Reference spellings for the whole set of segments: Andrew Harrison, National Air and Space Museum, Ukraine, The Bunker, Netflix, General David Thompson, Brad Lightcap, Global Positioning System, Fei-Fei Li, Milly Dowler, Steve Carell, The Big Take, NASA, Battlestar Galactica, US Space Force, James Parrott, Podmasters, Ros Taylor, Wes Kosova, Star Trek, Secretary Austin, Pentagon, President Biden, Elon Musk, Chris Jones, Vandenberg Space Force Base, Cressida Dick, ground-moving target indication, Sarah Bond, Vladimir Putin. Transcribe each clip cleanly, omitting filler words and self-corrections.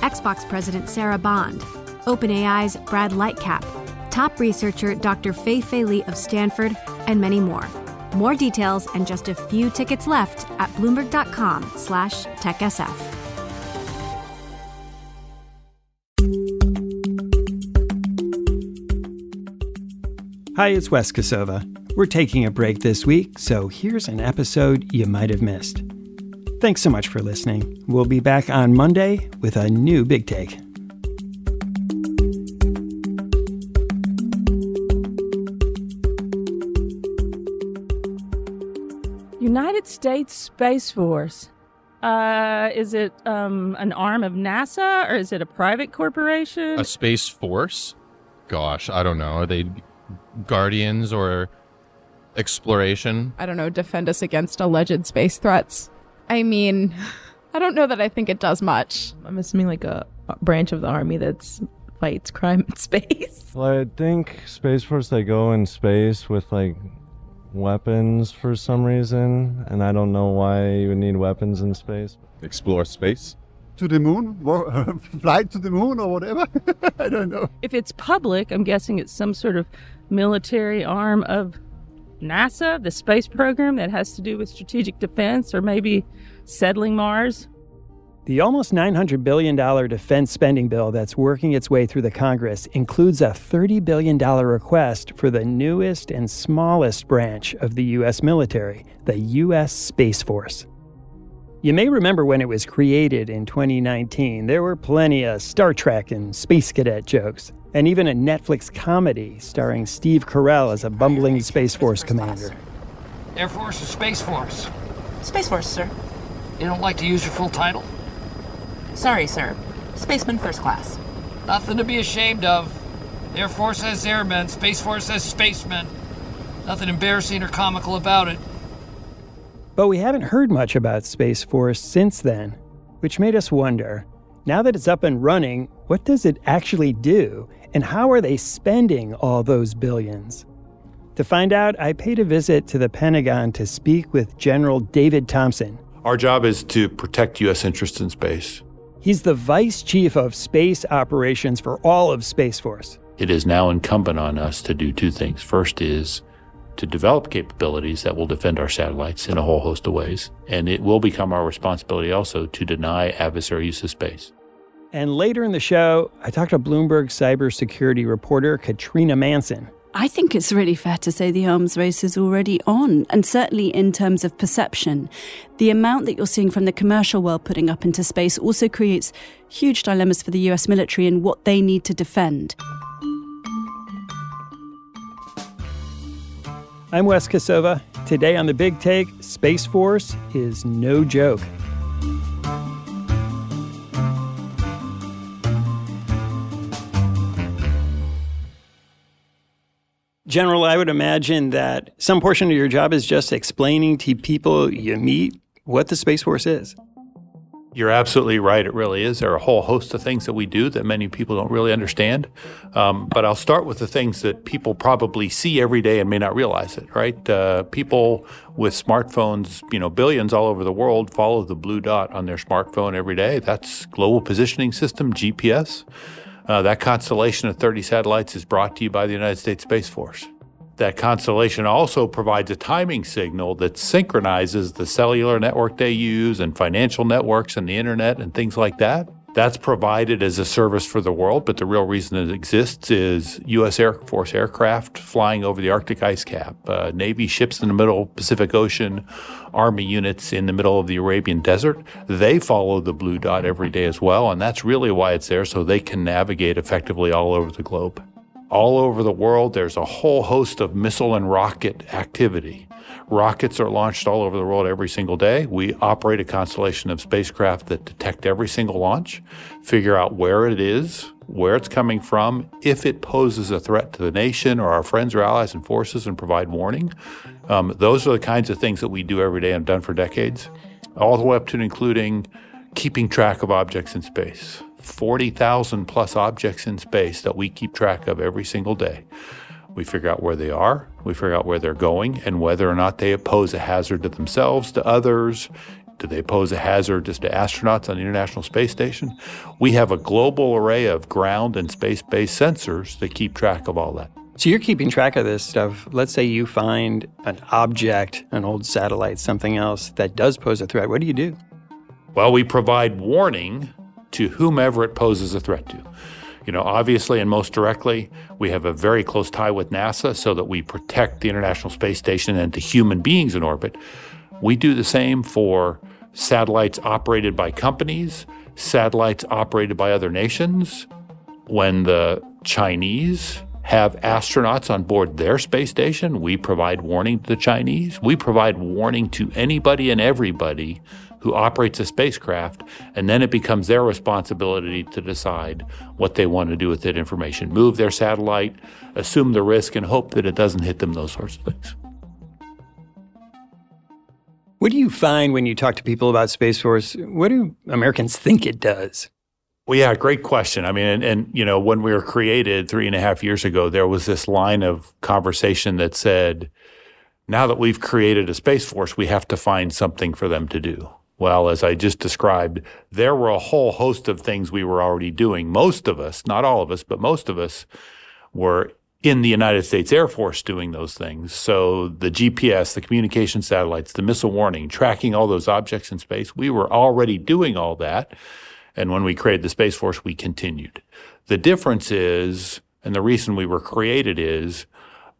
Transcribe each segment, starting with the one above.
Xbox President Sarah Bond, OpenAI's Brad Lightcap, top researcher Dr. Fei-Fei Li of Stanford, and many more. More details and just a few tickets left at Bloomberg.com/TechSF. Hi, it's Wes Kosova. We're taking a break this week, so here's an episode you might have missed. Thanks so much for listening. We'll be back on Monday with a new Big Take. United States Space Force. Is it an arm of NASA, or is it a private corporation? A space force? Gosh, I don't know. Are they Guardians or Exploration? I don't know, defend us against alleged space threats. I mean, I don't know that I think it does much. I'm assuming like a branch of the army that's fights crime in space. Well, I think Space Force, they go in space with like weapons for some reason, and I don't know why you would need weapons in space. Explore space? To the moon, fly to the moon or whatever. I don't know. If it's public, I'm guessing it's some sort of military arm of NASA, the space program that has to do with strategic defense or maybe settling Mars. The almost $900 billion defense spending bill that's working its way through the Congress includes a $30 billion request for the newest and smallest branch of the U.S. military, the U.S. Space Force. You may remember when it was created in 2019, there were plenty of Star Trek and Space Cadet jokes, and even a Netflix comedy starring Steve Carell as a bumbling Space Force commander. Air Force or Space Force? Space Force, sir. You don't like to use your full title? Sorry, sir. Spaceman First Class. Nothing to be ashamed of. Air Force says airmen, Space Force says spacemen. Nothing embarrassing or comical about it. But we haven't heard much about Space Force since then, which made us wonder, now that it's up and running, what does it actually do, and how are they spending all those billions? To find out, I paid a visit to the Pentagon to speak with General David Thompson. Our job is to protect U.S. interests in space. He's the Vice Chief of Space Operations for all of Space Force. It is now incumbent on us to do two things. First is to develop capabilities that will defend our satellites in a whole host of ways. And it will become our responsibility also to deny adversary use of space. And later in the show, I talked to Bloomberg cybersecurity reporter Katrina Manson. I think it's really fair to say the arms race is already on, and certainly in terms of perception. The amount that you're seeing from the commercial world putting up into space also creates huge dilemmas for the U.S. military and what they need to defend. I'm Wes Kosova. Today on The Big Take, Space Force is no joke. General, I would imagine that some portion of your job is just explaining to people you meet what the Space Force is. You're absolutely right. It really is. There are a whole host of things that we do that many people don't really understand. But I'll start with the things that people probably see every day and may not realize it, right? People with smartphones, billions all over the world follow the blue dot on their smartphone every day. That's Global Positioning System, GPS. That constellation of 30 satellites is brought to you by the United States Space Force. That constellation also provides a timing signal that synchronizes the cellular network they use and financial networks and the internet and things like that. That's provided as a service for the world, but the real reason it exists is U.S. Air Force aircraft flying over the Arctic ice cap, Navy ships in the middle Pacific Ocean, Army units in the middle of the Arabian Desert. They follow the blue dot every day as well, and that's really why it's there, so they can navigate effectively all over the globe. All over the world, there's a whole host of missile and rocket activity, Rockets are launched all over the world every single day. We operate a constellation of spacecraft that detect every single launch, figure out where it is, where it's coming from, if it poses a threat to the nation or our friends or allies and forces, and provide warning. Those are the kinds of things that we do every day and have done for decades, all the way up to and including keeping track of objects in space. 40,000 plus objects in space that we keep track of every single day. We figure out where they are, we figure out where they're going, and whether or not they pose a hazard to themselves, to others. Do they pose a hazard just to astronauts on the International Space Station? We have a global array of ground and space-based sensors that keep track of all that. So you're keeping track of this stuff. Let's say you find an object, an old satellite, something else that does pose a threat. What do you do? Well, we provide warning to whomever it poses a threat to. You know, obviously and most directly, we have a very close tie with NASA so that we protect the International Space Station and the human beings in orbit. We do the same for satellites operated by companies, satellites operated by other nations. When the Chinese have astronauts on board their space station, we provide warning to the Chinese. We provide warning to anybody and everybody who operates a spacecraft, and then it becomes their responsibility to decide what they want to do with that information, move their satellite, assume the risk, and hope that it doesn't hit them, those sorts of things. What do you find when you talk to people about Space Force? What do Americans think it does? Well, yeah, great question. I mean, and you know, when we were created 3.5 years ago, there was this line of conversation that said, now that we've created a Space Force, we have to find something for them to do. Well, as I just described, there were a whole host of things we were already doing. Most of us, not all of us, but most of us were in the United States Air Force doing those things. So the GPS, the communication satellites, the missile warning, tracking all those objects in space, we were already doing all that. And when we created the Space Force, we continued. The difference is, and the reason we were created is,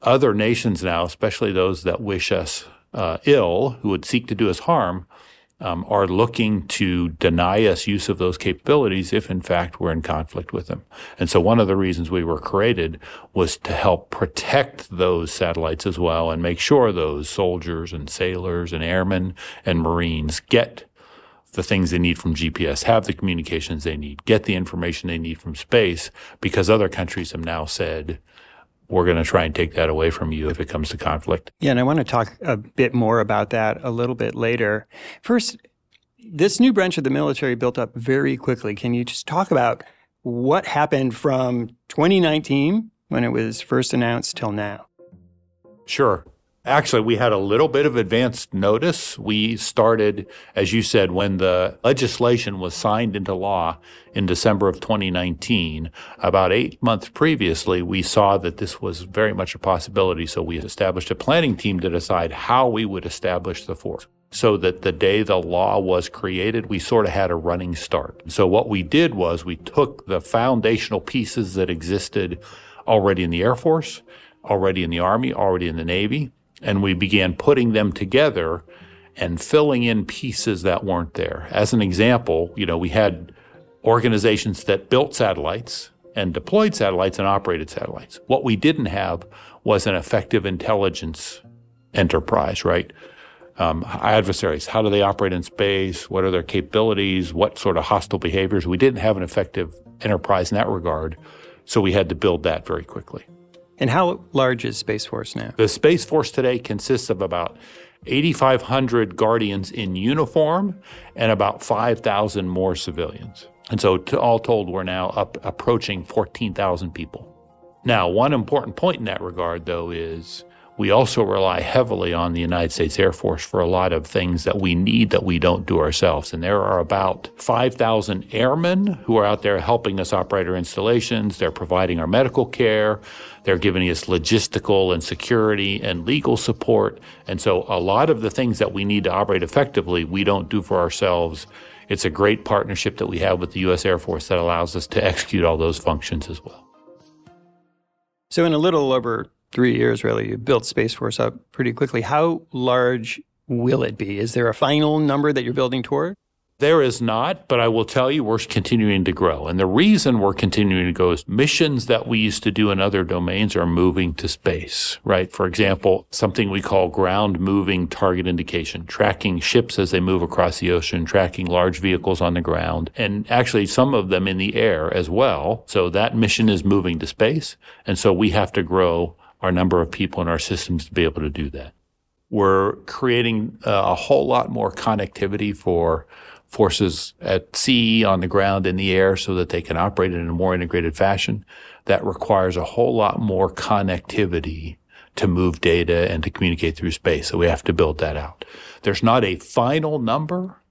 other nations now, especially those that wish us ill, who would seek to do us harm, are looking to deny us use of those capabilities if, in fact, we're in conflict with them. And so one of the reasons we were created was to help protect those satellites as well and make sure those soldiers and sailors and airmen and Marines get the things they need from GPS, have the communications they need, get the information they need from space, because other countries have now said, we're going to try and take that away from you if it comes to conflict. Yeah, and I want to talk a bit more about that a little bit later. First, this new branch of the military built up very quickly. Can you just talk about what happened from 2019, when it was first announced, till now? Sure. Actually, we had a little bit of advanced notice. We started, as you said, when the legislation was signed into law in December of 2019. About 8 months previously, we saw that this was very much a possibility, so we established a planning team to decide how we would establish the force, so that the day the law was created, we sort of had a running start. So what we did was we took the foundational pieces that existed already in the Air Force, already in the Army, already in the Navy, and we began putting them together and filling in pieces that weren't there. As an example, you know, we had organizations that built satellites and deployed satellites and operated satellites. What we didn't have was an effective intelligence enterprise, right? Adversaries, how do they operate in space? What are their capabilities? What sort of hostile behaviors? We didn't have an effective enterprise in that regard, so we had to build that very quickly. And how large is Space Force now? The Space Force today consists of about 8,500 Guardians in uniform and about 5,000 more civilians. And so all told, we're now up approaching 14,000 people. Now, one important point in that regard, though, is we also rely heavily on the United States Air Force for a lot of things that we need that we don't do ourselves. And there are about 5,000 airmen who are out there helping us operate our installations. They're providing our medical care. They're giving us logistical and security and legal support. And so a lot of the things that we need to operate effectively, we don't do for ourselves. It's a great partnership that we have with the U.S. Air Force that allows us to execute all those functions as well. So in a little over 3 years, really, you built Space Force up pretty quickly. How large will it be? Is there a final number that you're building toward? There is not, but I will tell you we're continuing to grow. And the reason we're continuing to go is missions that we used to do in other domains are moving to space, right? For example, something we call ground-moving target indication, tracking ships as they move across the ocean, tracking large vehicles on the ground, and actually some of them in the air as well. So that mission is moving to space, and so we have to grow our number of people in our systems to be able to do that. We're creating a whole lot more connectivity for forces at sea, on the ground, in the air, so that they can operate in a more integrated fashion. That requires a whole lot more connectivity to move data and to communicate through space. So we have to build that out. There's not a final number,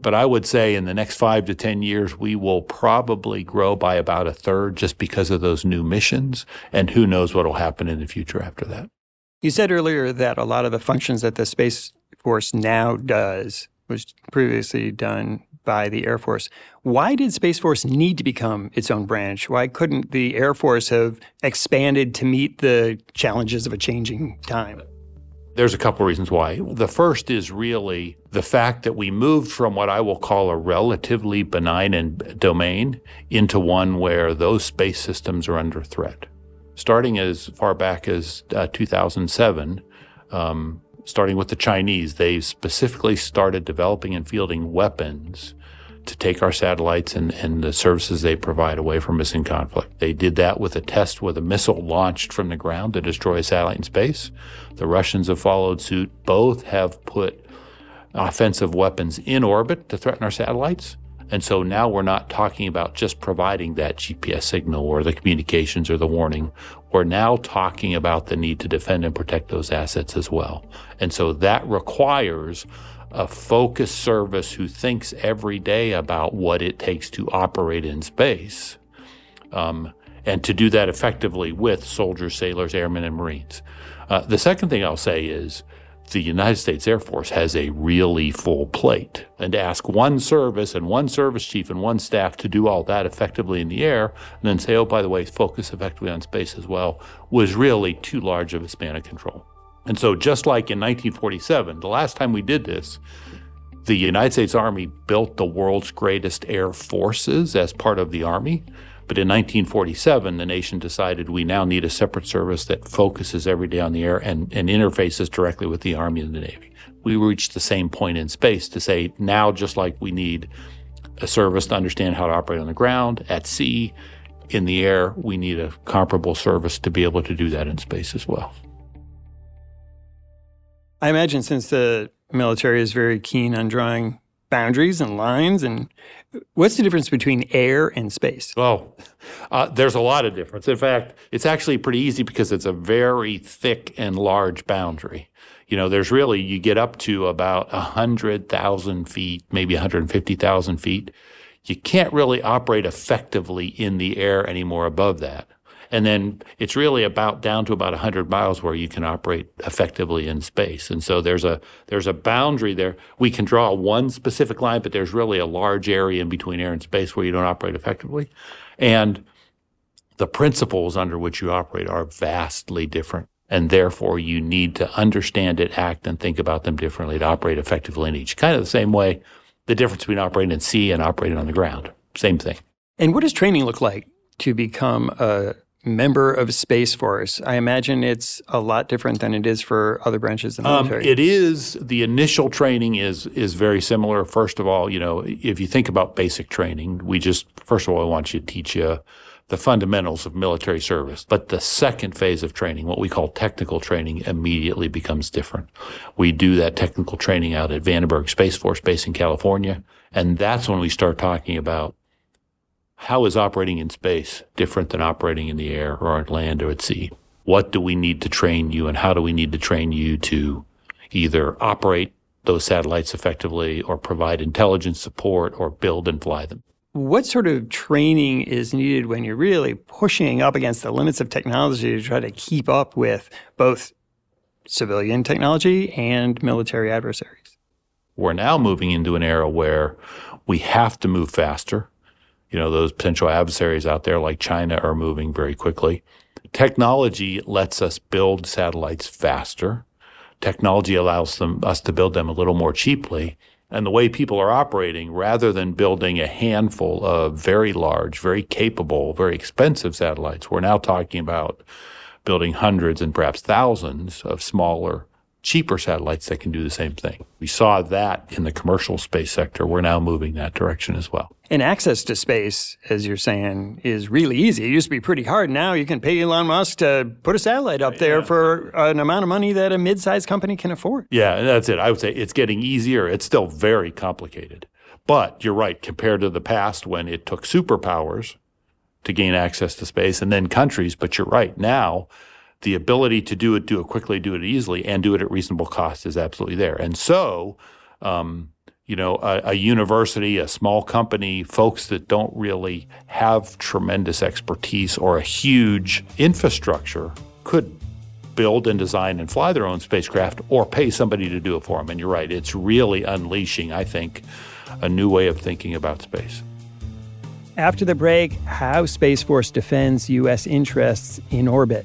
but I would say in the next 5 to 10 years, we will probably grow by about 1/3 just because of those new missions. And who knows what will happen in the future after that. You said earlier that a lot of the functions that the Space Force now does was previously done by the Air Force. Why did Space Force need to become its own branch? Why couldn't the Air Force have expanded to meet the challenges of a changing time? There's a couple reasons why. The first is really the fact that we moved from what I will call a relatively benign domain into one where those space systems are under threat. Starting as far back as 2007, starting with the Chinese, they specifically started developing and fielding weapons to take our satellites and the services they provide away from us in conflict. They did that with a test with a missile launched from the ground to destroy a satellite in space. The Russians have followed suit. Both have put offensive weapons in orbit to threaten our satellites. And so now we're not talking about just providing that GPS signal or the communications or the warning. We're now talking about the need to defend and protect those assets as well. And so that requires a focused service who thinks every day about what it takes to operate in space, and to do that effectively with soldiers, sailors, airmen, and Marines. The second thing I'll say is, the United States Air Force has a really full plate. And to ask one service and one service chief and one staff to do all that effectively in the air, and then say, oh, by the way, focus effectively on space as well, was really too large of a span of control. And so just like in 1947, the last time we did this, the United States Army built the world's greatest air forces as part of the Army. But in 1947, the nation decided we now need a separate service that focuses every day on the air and interfaces directly with the Army and the Navy. We reached the same point in space to say, now just like we need a service to understand how to operate on the ground, at sea, in the air, we need a comparable service to be able to do that in space as well. I imagine since the military is very keen on drawing boundaries and lines, and what's the difference between air and space? Oh, there's a lot of difference. In fact, it's actually pretty easy because it's a very thick and large boundary. You know, there's really, you get up to about 100,000 feet, maybe 150,000 feet. You can't really operate effectively in the air anymore above that. And then it's really about down to about 100 miles where you can operate effectively in space. And so there's a boundary there. We can draw one specific line, but there's really a large area in between air and space where you don't operate effectively. And the principles under which you operate are vastly different. And therefore, you need to understand it, act, and think about them differently to operate effectively in each. Kind of the same way, the difference between operating at sea and operating on the ground. Same thing. And what does training look like to become a member of Space Force? I imagine it's a lot different than it is for other branches of the military. It is. The initial training is very similar. First of all, you know, if you think about basic training, we just, first of all, I want you to teach you the fundamentals of military service. But the second phase of training, what we call technical training, immediately becomes different. We do that technical training out at Vandenberg Space Force Base in California, and that's when we start talking about how is operating in space different than operating in the air or on land or at sea? What do we need to train you, and how do we need to train you to either operate those satellites effectively or provide intelligence support or build and fly them? What sort of training is needed when you're really pushing up against the limits of technology to try to keep up with both civilian technology and military adversaries? We're now moving into an era where we have to move faster. You know, those potential adversaries out there like China are moving very quickly. Technology lets us build satellites faster. Technology allows us to build them a little more cheaply. and the way people are operating, rather than building a handful of very large, very capable, very expensive satellites. We're now talking about building hundreds and perhaps thousands of smaller, cheaper satellites that can do the same thing. We saw that in the commercial space sector. We're now moving that direction as well. And access to space, as you're saying, is really easy. It used to be pretty hard. Now you can pay Elon Musk to put a satellite up there for an amount of money that a mid-sized company can afford. Yeah, that's it. I would say it's getting easier. It's still very complicated. But you're right, compared to the past when it took superpowers to gain access to space and then countries. But you're right, now the ability to do it quickly, do it easily, and do it at reasonable cost is absolutely there. And so, a university, a small company, folks that don't really have tremendous expertise or a huge infrastructure could build and design and fly their own spacecraft or pay somebody to do it for them. And you're right, it's really unleashing, I think, a new way of thinking about space. After the break, how Space Force defends U.S. interests in orbit.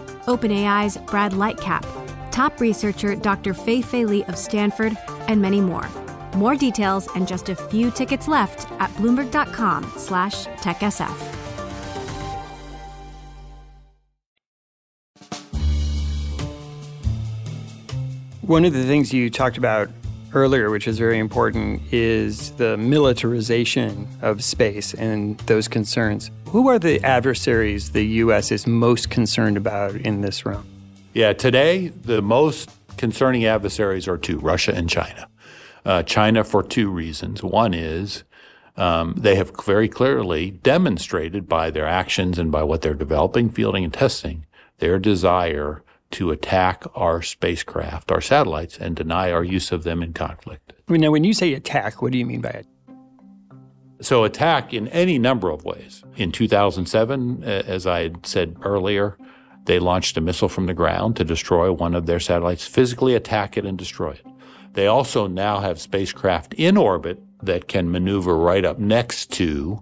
OpenAI's Brad Lightcap, top researcher Dr. Fei-Fei Li of Stanford, and many more. More details and just a few tickets left at Bloomberg.com/TechSF. One of the things you talked about earlier, which is very important, is the militarization of space and those concerns. Who are the adversaries the U.S. is most concerned about in this realm? Yeah, today, the most concerning adversaries are two, Russia and China. China for two reasons. One is they have very clearly demonstrated by their actions and by what they're developing, fielding, and testing, their desire to attack our spacecraft, our satellites, and deny our use of them in conflict. Now, when you say attack, what do you mean by it? So attack in any number of ways. In 2007, as I had said earlier, they launched a missile from the ground to destroy one of their satellites, physically attack it and destroy it. They also now have spacecraft in orbit that can maneuver right up next to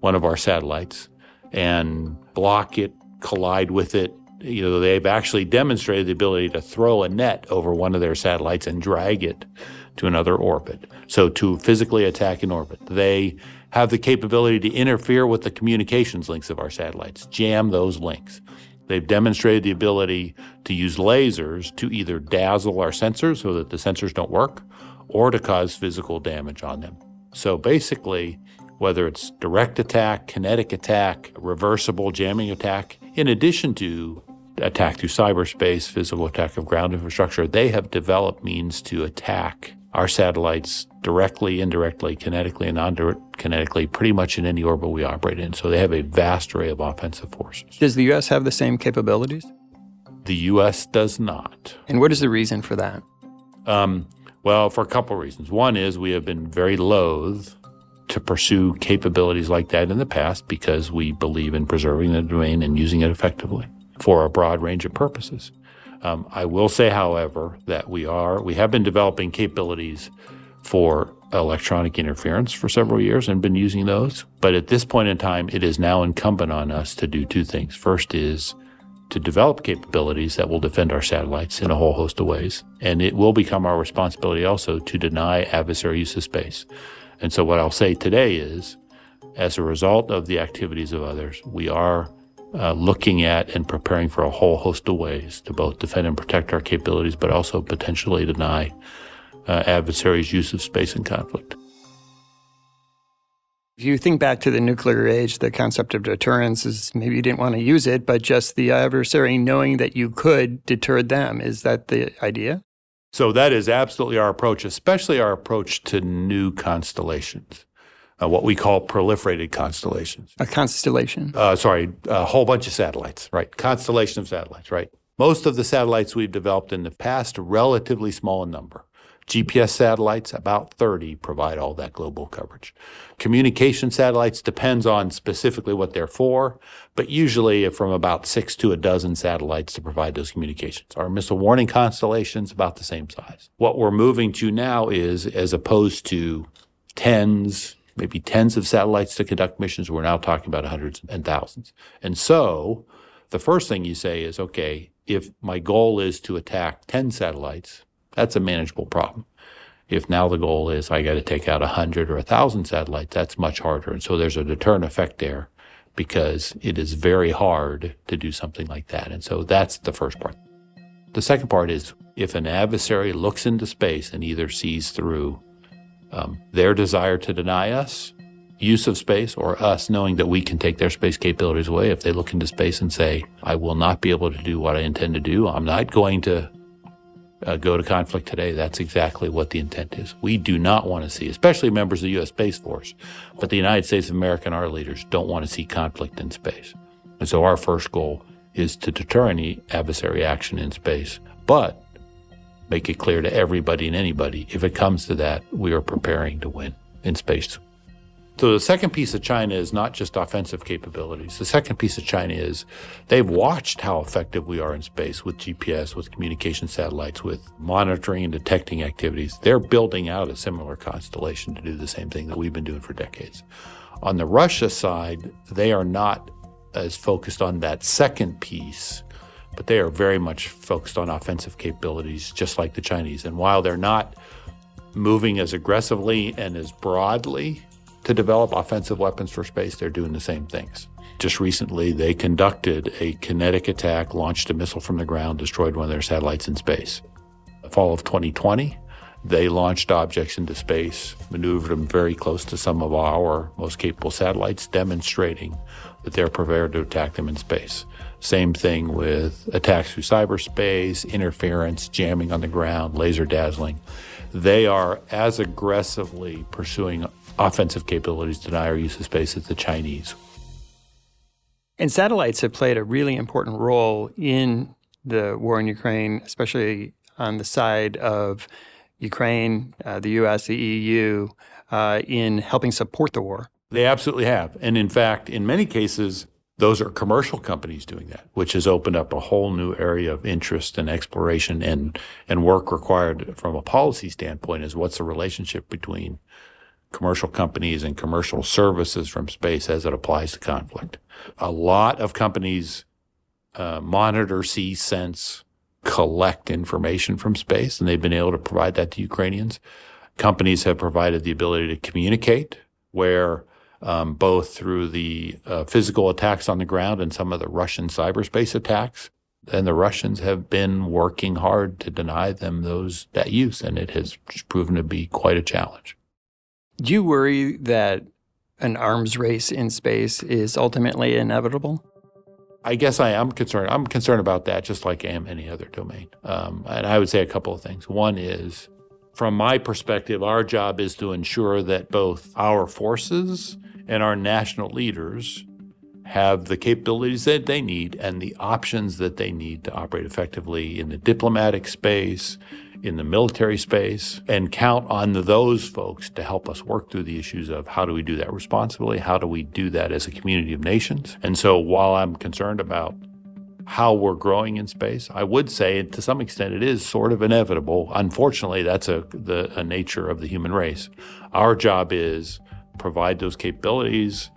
one of our satellites and block it, collide with it. They've actually demonstrated the ability to throw a net over one of their satellites and drag it to another orbit. So to physically attack in orbit. They have the capability to interfere with the communications links of our satellites, jam those links. They've demonstrated the ability to use lasers to either dazzle our sensors so that the sensors don't work or to cause physical damage on them. So basically, whether it's direct attack, kinetic attack, reversible jamming attack, in addition to attack through cyberspace, physical attack of ground infrastructure, they have developed means to attack our satellites directly, indirectly, kinetically, and non-kinetically, pretty much in any orbit we operate in. So they have a vast array of offensive forces. Does the U.S. have the same capabilities? The U.S. does not. And what is the reason for that? Well, for a couple of reasons. One is we have been very loath to pursue capabilities like that in the past because we believe in preserving the domain and using it effectively for a broad range of purposes. I will say, however, that we have been developing capabilities for electronic interference for several years and been using those. But at this point in time, it is now incumbent on us to do two things. First is to develop capabilities that will defend our satellites in a whole host of ways. And it will become our responsibility also to deny adversary use of space. And so what I'll say today is, as a result of the activities of others, we are looking at and preparing for a whole host of ways to both defend and protect our capabilities, but also potentially deny adversaries' use of space in conflict. If you think back to the nuclear age, the concept of deterrence is maybe you didn't want to use it, but just the adversary knowing that you could deter them. Is that the idea? So that is absolutely our approach, especially our approach to new constellations, what we call proliferated constellations. A constellation? Sorry, a whole bunch of satellites, right? Constellation of satellites, right? Most of the satellites we've developed in the past are relatively small in number. GPS satellites, about 30, provide all that global coverage. Communication satellites depends on specifically what they're for, but usually from about 6 to a dozen satellites to provide those communications. Our missile warning constellation's about the same size. What we're moving to now is, as opposed to tens, maybe tens of satellites to conduct missions, we're now talking about hundreds and thousands. And so the first thing you say is, okay, if my goal is to attack 10 satellites, that's a manageable problem. If now the goal is I got to take out 100 or 1,000 satellites, that's much harder. And so there's a deterrent effect there because it is very hard to do something like that. And so that's the first part. The second part is if an adversary looks into space and either sees through their desire to deny us use of space or us knowing that we can take their space capabilities away, if they look into space and say, I will not be able to do what I intend to do, I'm not going to go to conflict today, that's exactly what the intent is. We do not want to see, especially members of the US Space Force, but the United States of America and our leaders don't want to see conflict in space. And so our first goal is to deter any adversary action in space, but make it clear to everybody and anybody, if it comes to that, we are preparing to win in space. So the second piece of China is not just offensive capabilities. The second piece of China is they've watched how effective we are in space with GPS, with communication satellites, with monitoring and detecting activities. They're building out a similar constellation to do the same thing that we've been doing for decades. On the Russia side, they are not as focused on that second piece, but they are very much focused on offensive capabilities, just like the Chinese. And while they're not moving as aggressively and as broadly to develop offensive weapons for space, they're doing the same things. Just recently, they conducted a kinetic attack, launched a missile from the ground, destroyed one of their satellites in space. The fall of 2020, they launched objects into space, maneuvered them very close to some of our most capable satellites, demonstrating that they're prepared to attack them in space. Same thing with attacks through cyberspace, interference, jamming on the ground, laser dazzling. They are as aggressively pursuing offensive capabilities to deny our use of space as the Chinese. And satellites have played a really important role in the war in Ukraine, especially on the side of Ukraine, the US, the EU, in helping support the war. They absolutely have. And in fact, in many cases, those are commercial companies doing that, which has opened up a whole new area of interest and exploration and work required from a policy standpoint is what's the relationship between commercial companies and commercial services from space as it applies to conflict. A lot of companies monitor, see, sense, collect information from space, and they've been able to provide that to Ukrainians. Companies have provided the ability to communicate where both through the physical attacks on the ground and some of the Russian cyberspace attacks, and the Russians have been working hard to deny them that use, and it has proven to be quite a challenge. Do you worry that an arms race in space is ultimately inevitable? I guess I am concerned. I'm concerned about that just like I am any other domain. And I would say a couple of things. One is, from my perspective, our job is to ensure that both our forces and our national leaders have the capabilities that they need and the options that they need to operate effectively in the diplomatic space, in the military space, and count on those folks to help us work through the issues of how do we do that responsibly, how do we do that as a community of nations. And so while I'm concerned about how we're growing in space, I would say to some extent it is sort of inevitable. Unfortunately, that's a nature of the human race. Our job is provide those capabilities,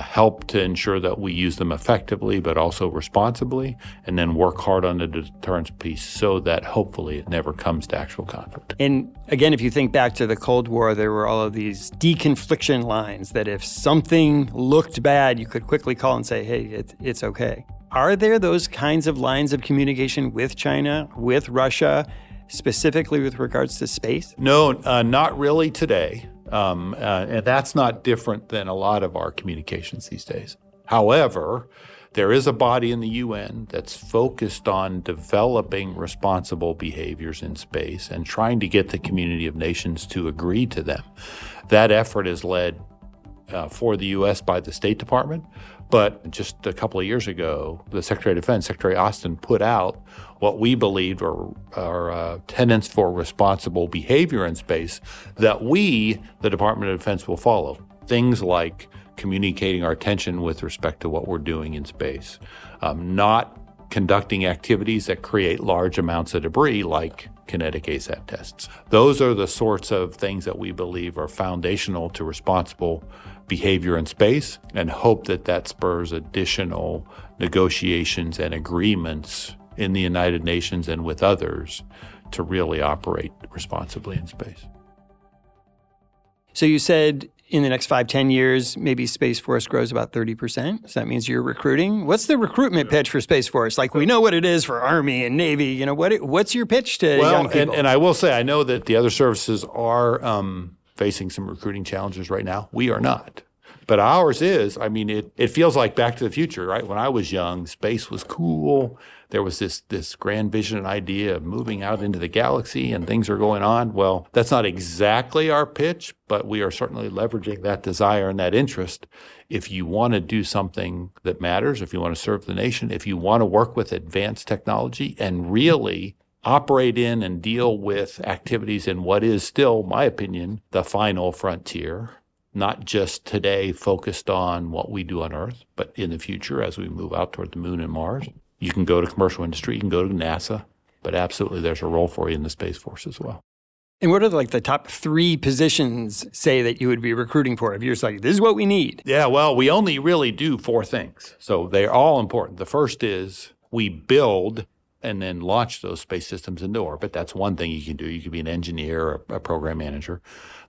help to ensure that we use them effectively but also responsibly, and then work hard on the deterrence piece so that hopefully it never comes to actual conflict. And again, if you think back to the Cold War, there were all of these deconfliction lines that if something looked bad, you could quickly call and say, hey, it's okay. Are there those kinds of lines of communication with China, with Russia, specifically with regards to space? No, not really today. And that's not different than a lot of our communications these days. However, there is a body in the UN that's focused on developing responsible behaviors in space and trying to get the community of nations to agree to them. That effort is led for the U.S. by the State Department. But just a couple of years ago, the Secretary of Defense, Secretary Austin, put out what we believed are tenets for responsible behavior in space that we, the Department of Defense, will follow. Things like communicating our attention with respect to what we're doing in space, not conducting activities that create large amounts of debris like kinetic ASAP tests. Those are the sorts of things that we believe are foundational to responsible behavior in space, and hope that that spurs additional negotiations and agreements in the United Nations and with others to really operate responsibly in space. So you said in the next 5-10 years, maybe Space Force grows about 30%. So that means you're recruiting. What's the recruitment pitch for Space Force? Like, we know what it is for Army and Navy. You know, what's your pitch to young people? And I will say, I know that the other services are facing some recruiting challenges right now. We are not. But ours is, I mean, it feels like Back to the Future, right? When I was young, space was cool. There was this grand vision and idea of moving out into the galaxy and things are going on. Well, that's not exactly our pitch, but we are certainly leveraging that desire and that interest. If you want to do something that matters, if you want to serve the nation, if you want to work with advanced technology and really operate in and deal with activities in what is still, my opinion, the final frontier, not just today focused on what we do on Earth, but in the future as we move out toward the moon and Mars. You can go to commercial industry, you can go to NASA, but absolutely there's a role for you in the Space Force as well. And what are the top 3 positions, say, that you would be recruiting for if you're just like, this is what we need? Yeah, well, we only really do 4 things. So they're all important. The first is we build and then launch those space systems into orbit. That's one thing you can do. You can be an engineer or a program manager.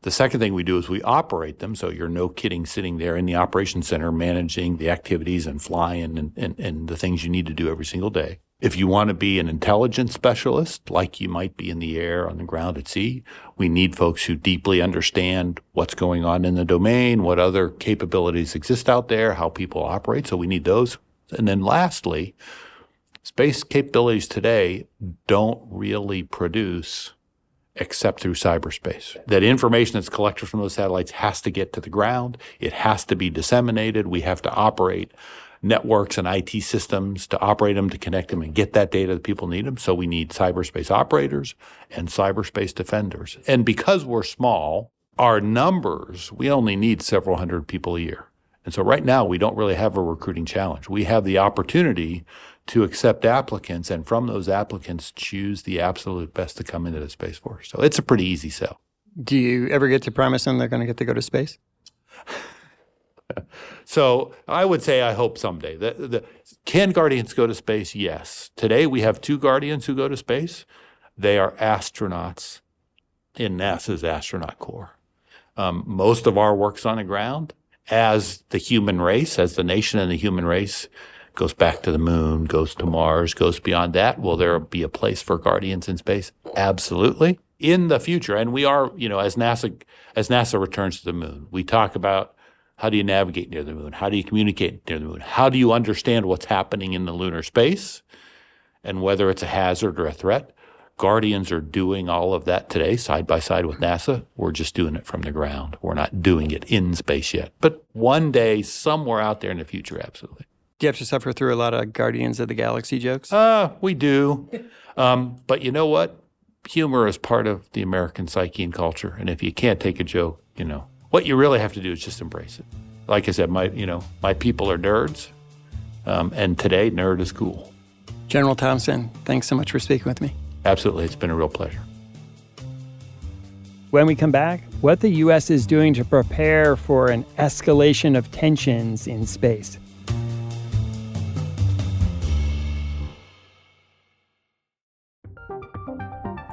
The second thing we do is we operate them. So you're no kidding sitting there in the operations center managing the activities and flying and the things you need to do every single day. If you want to be an intelligence specialist, like you might be in the air, on the ground, at sea, we need folks who deeply understand what's going on in the domain, what other capabilities exist out there, how people operate. So we need those. And then lastly, space capabilities today don't really produce except through cyberspace. That information that's collected from those satellites has to get to the ground. It has to be disseminated. We have to operate networks and IT systems to operate them, to connect them, and get that data that people need them. So we need cyberspace operators and cyberspace defenders. And because we're small, our numbers, we only need several hundred people a year. And so right now, we don't really have a recruiting challenge. We have the opportunity to accept applicants, and from those applicants, choose the absolute best to come into the Space Force. So it's a pretty easy sell. Do you ever get to promise them they're going to get to go to space? So I would say I hope someday. Can Guardians go to space? Yes. Today, we have 2 Guardians who go to space. They are astronauts in NASA's astronaut corps. Most of our work's on the ground. As the human race, as the nation and the human race goes back to the moon, goes to Mars, goes beyond that, will there be a place for Guardians in space? Absolutely. In the future, and we are, you know, as NASA returns to the moon, we talk about how do you navigate near the moon? How do you communicate near the moon? How do you understand what's happening in the lunar space and whether it's a hazard or a threat? Guardians are doing all of that today, side by side with NASA. We're just doing it from the ground. We're not doing it in space yet. But one day, somewhere out there in the future, absolutely. Do you have to suffer through a lot of Guardians of the Galaxy jokes? We do. But you know what? Humor is part of the American psyche and culture. And if you can't take a joke, you know, what you really have to do is just embrace it. Like I said, my people are nerds. And today, nerd is cool. General Thompson, thanks so much for speaking with me. Absolutely. It's been a real pleasure. When we come back, what the U.S. is doing to prepare for an escalation of tensions in space.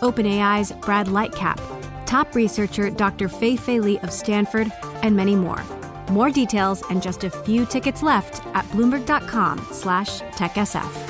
OpenAI's Brad Lightcap, top researcher Dr. Fei-Fei Li of Stanford, and many more. More details and just a few tickets left at Bloomberg.com/TechSF.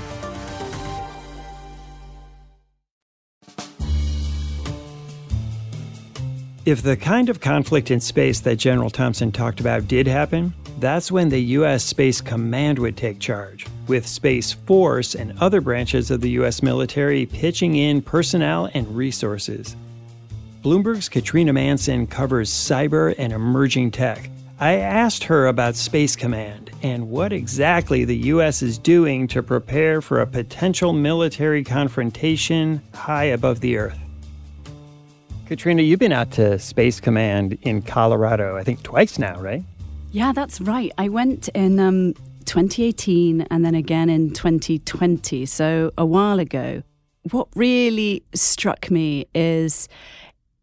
If the kind of conflict in space that General Thompson talked about did happen, that's when the U.S. Space Command would take charge, with Space Force and other branches of the U.S. military pitching in personnel and resources. Bloomberg's Katrina Manson covers cyber and emerging tech. I asked her about Space Command and what exactly the U.S. is doing to prepare for a potential military confrontation high above the Earth. Katrina, you've been out to Space Command in Colorado, I think twice now, right? Yeah, that's right. I went in 2018 and then again in 2020, so a while ago. What really struck me is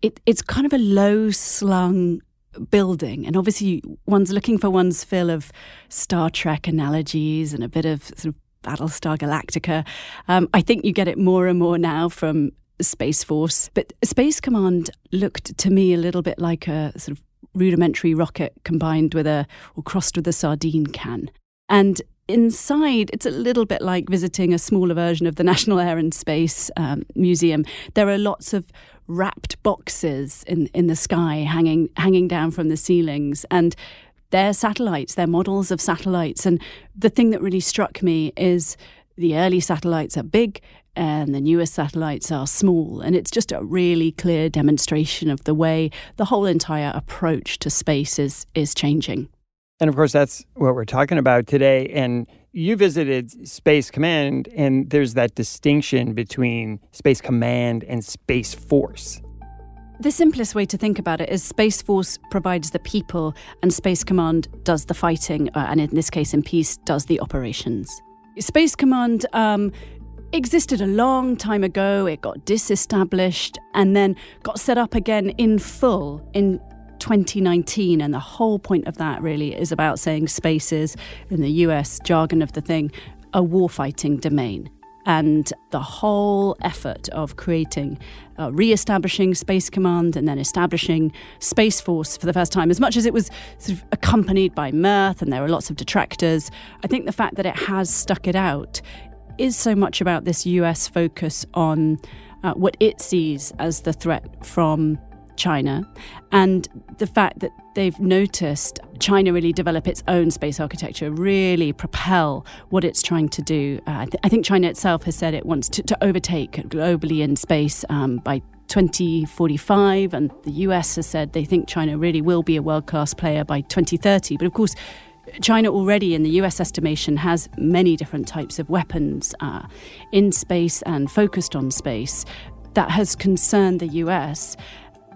it's kind of a low-slung building. And obviously one's looking for one's fill of Star Trek analogies and a bit of sort of Battlestar Galactica. I think you get it more and more now from Space Force. But Space Command looked to me a little bit like a sort of rudimentary rocket combined with or crossed with a sardine can. And inside, it's a little bit like visiting a smaller version of the National Air and Space Museum. There are lots of wrapped boxes in the sky hanging down from the ceilings. And they're satellites, they're models of satellites. And the thing that really struck me is the early satellites are big and the newest satellites are small. And it's just a really clear demonstration of the way the whole entire approach to space is changing. And of course, that's what we're talking about today. And you visited Space Command, and there's that distinction between Space Command and Space Force. The simplest way to think about it is Space Force provides the people and Space Command does the fighting, and in this case, in peace, does the operations. Space Command existed a long time ago. It got disestablished and then got set up again in full in 2019. And the whole point of that really is about saying space is, in the US jargon of the thing, a warfighting domain. And the whole effort of creating, re-establishing Space Command and then establishing Space Force for the first time, as much as it was sort of accompanied by mirth and there were lots of detractors, I think the fact that it has stuck it out is so much about this US focus on what it sees as the threat from China, and the fact that they've noticed China really develop its own space architecture, really propel what it's trying to do. I think China itself has said it wants to overtake globally in space by 2045, and the US has said they think China really will be a world-class player by 2030. But of course, China already, in the US estimation, has many different types of weapons in space and focused on space. That has concerned the US.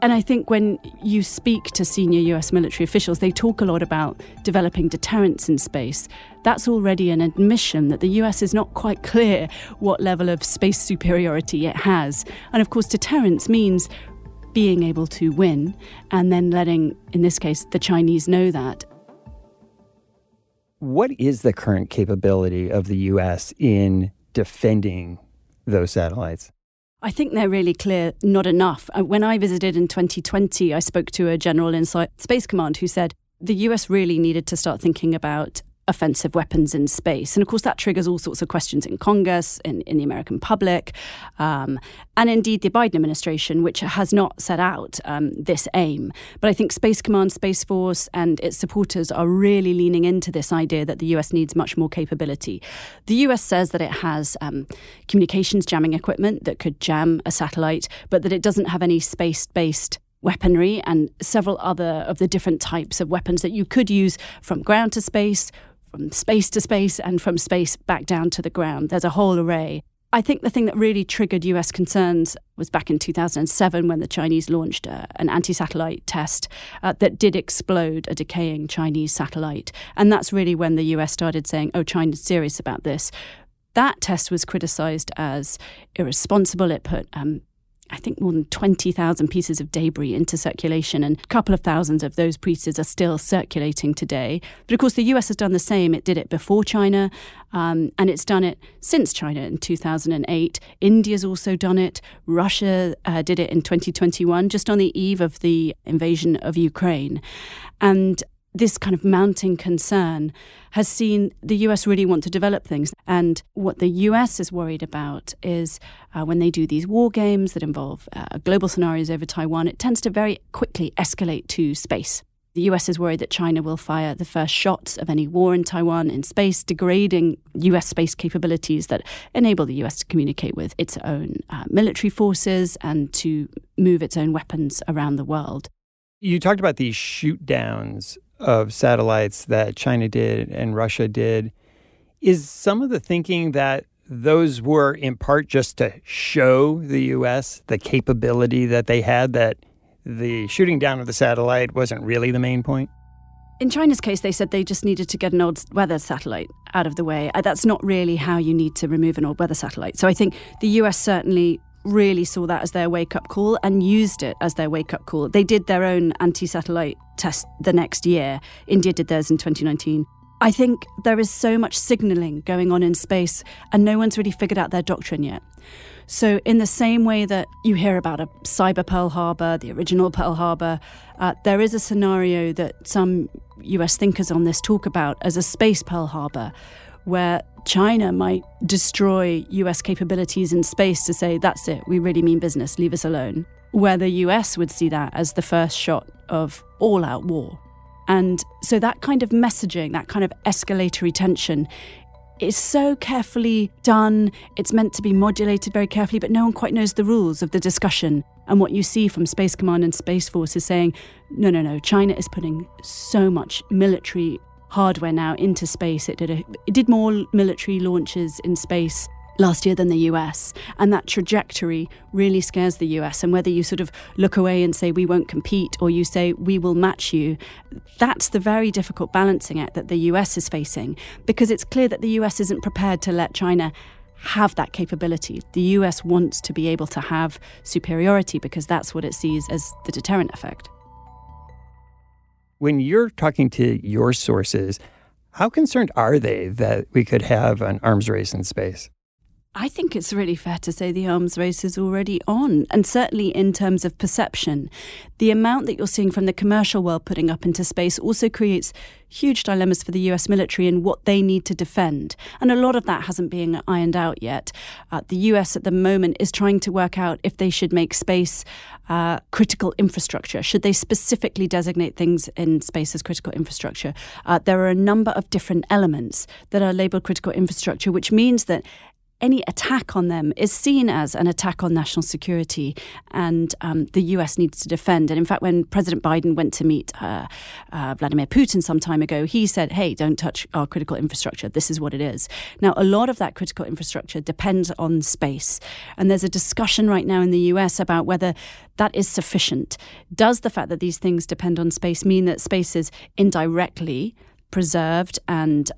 And I think when you speak to senior US military officials, they talk a lot about developing deterrence in space. That's already an admission that the US is not quite clear what level of space superiority it has. And of course, deterrence means being able to win and then letting, in this case, the Chinese know that. What is the current capability of the US in defending those satellites? I think they're really clear, not enough. When I visited in 2020, I spoke to a general in Space Command who said the US really needed to start thinking about offensive weapons in space. And of course, that triggers all sorts of questions in Congress, in the American public, and indeed the Biden administration, which has not set out this aim. But I think Space Command, Space Force, and its supporters are really leaning into this idea that the US needs much more capability. The US says that it has communications jamming equipment that could jam a satellite, but that it doesn't have any space-based weaponry and several other of the different types of weapons that you could use from ground to space, from space to space, and from space back down to the ground. There's a whole array. I think the thing that really triggered US concerns was back in 2007 when the Chinese launched an anti-satellite test that did explode a decaying Chinese satellite. And that's really when the US started saying, oh, China's serious about this. That test was criticized as irresponsible. It put I think more than 20,000 pieces of debris into circulation, and a couple of thousands of those pieces are still circulating today. But of course, the US has done the same. It did it before China, and it's done it since China in 2008. India's also done it. Russia did it in 2021, just on the eve of the invasion of Ukraine. And this kind of mounting concern has seen the US really want to develop things. And what the US is worried about is when they do these war games that involve global scenarios over Taiwan, it tends to very quickly escalate to space. The US is worried that China will fire the first shots of any war in Taiwan in space, degrading US space capabilities that enable the US to communicate with its own military forces and to move its own weapons around the world. You talked about these shoot downs of satellites that China did and Russia did. Is some of the thinking that those were in part just to show the US the capability that they had, that the shooting down of the satellite wasn't really the main point? In China's case, they said they just needed to get an old weather satellite out of the way. That's not really how you need to remove an old weather satellite. So I think the US certainly really saw that as their wake-up call and used it as their wake-up call. They did their own anti-satellite test the next year. India did theirs in 2019. I think there is so much signalling going on in space and no one's really figured out their doctrine yet. So in the same way that you hear about a cyber Pearl Harbor, the original Pearl Harbor, there is a scenario that some US thinkers on this talk about as a space Pearl Harbor, where China might destroy US capabilities in space to say, that's it, we really mean business, leave us alone. Where the US would see that as the first shot of all-out war. And so that kind of messaging, that kind of escalatory tension is so carefully done. It's meant to be modulated very carefully, but no one quite knows the rules of the discussion. And what you see from Space Command and Space Force is saying, no, China is putting so much military hardware now into space. It did more military launches in space last year than the US. And that trajectory really scares the US. And whether you sort of look away and say, we won't compete, or you say, we will match you, that's the very difficult balancing act that the US is facing, because it's clear that the US isn't prepared to let China have that capability. The US wants to be able to have superiority because that's what it sees as the deterrent effect. When you're talking to your sources, how concerned are they that we could have an arms race in space? I think it's really fair to say the arms race is already on, and certainly in terms of perception. The amount that you're seeing from the commercial world putting up into space also creates huge dilemmas for the US military and what they need to defend. And a lot of that hasn't been ironed out yet. The US at the moment is trying to work out if they should make space critical infrastructure. Should they specifically designate things in space as critical infrastructure? There are a number of different elements that are labeled critical infrastructure, which means that any attack on them is seen as an attack on national security, and the US needs to defend. And in fact, when President Biden went to meet Vladimir Putin some time ago, he said, hey, don't touch our critical infrastructure. This is what it is. Now, a lot of that critical infrastructure depends on space. And there's a discussion right now in the US about whether that is sufficient. Does the fact that these things depend on space mean that space is indirectly preserved and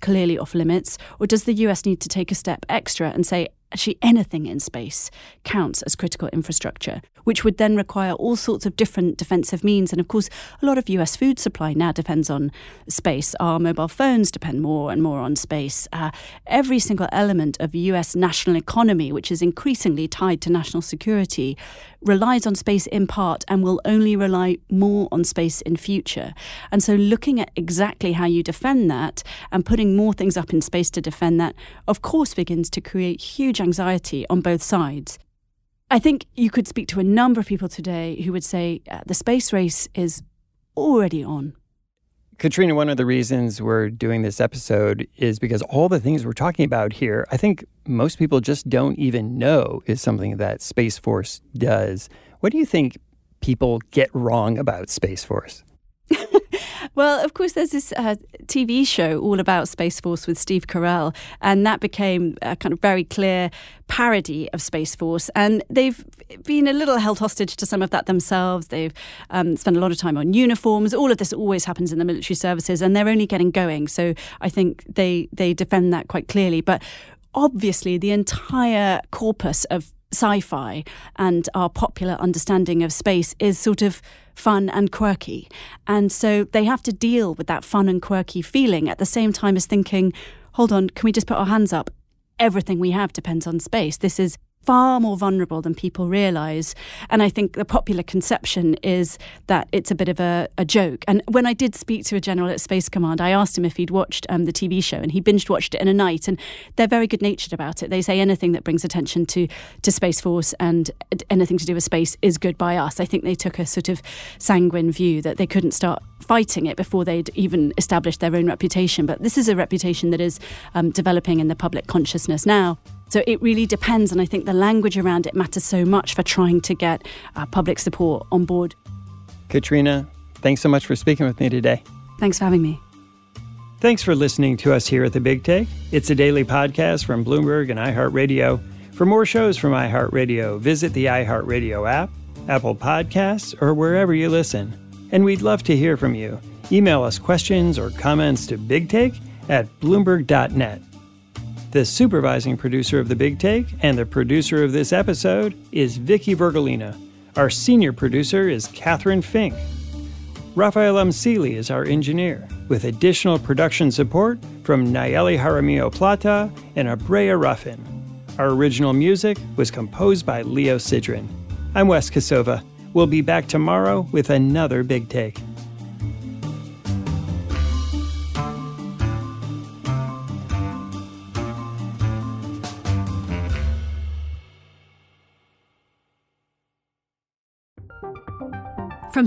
clearly off limits? Or does the US need to take a step extra and say, actually, anything in space counts as critical infrastructure, which would then require all sorts of different defensive means. And of course, a lot of US food supply now depends on space. Our mobile phones depend more and more on space. Every single element of US national economy, which is increasingly tied to national security, relies on space in part and will only rely more on space in future. And so looking at exactly how you defend that and putting more things up in space to defend that, of course, begins to create huge anxiety on both sides. I think you could speak to a number of people today who would say the space race is already on. Katrina, one of the reasons we're doing this episode is because all the things we're talking about here, I think most people just don't even know is something that Space Force does. What do you think people get wrong about Space Force? Well, of course, there's this TV show all about Space Force with Steve Carell, and that became a kind of very clear parody of Space Force. And they've been a little held hostage to some of that themselves. They've spent a lot of time on uniforms. All of this always happens in the military services, and they're only getting going. So I think they defend that quite clearly. But obviously, the entire corpus of sci-fi and our popular understanding of space is sort of fun and quirky. And so they have to deal with that fun and quirky feeling at the same time as thinking, hold on, can we just put our hands up? Everything we have depends on space. This is far more vulnerable than people realise. And I think the popular conception is that it's a bit of a joke. And when I did speak to a general at Space Command, I asked him if he'd watched the TV show, and he binged-watched it in a night. And they're very good-natured about it. They say anything that brings attention to Space Force and anything to do with space is good by us. I think they took a sort of sanguine view that they couldn't start fighting it before they'd even established their own reputation. But this is a reputation that is developing in the public consciousness now. So it really depends, and I think the language around it matters so much for trying to get public support on board. Katrina, thanks so much for speaking with me today. Thanks for having me. Thanks for listening to us here at The Big Take. It's a daily podcast from Bloomberg and iHeartRadio. For more shows from iHeartRadio, visit the iHeartRadio app, Apple Podcasts, or wherever you listen. And we'd love to hear from you. Email us questions or comments to bigtake@bloomberg.net. The supervising producer of The Big Take and the producer of this episode is Vicky Vergolina. Our senior producer is Catherine Fink. Rafael Amsili is our engineer, with additional production support from Nayeli Jaramillo Plata and Abrea Ruffin. Our original music was composed by Leo Sidran. I'm Wes Kosova. We'll be back tomorrow with another Big Take. From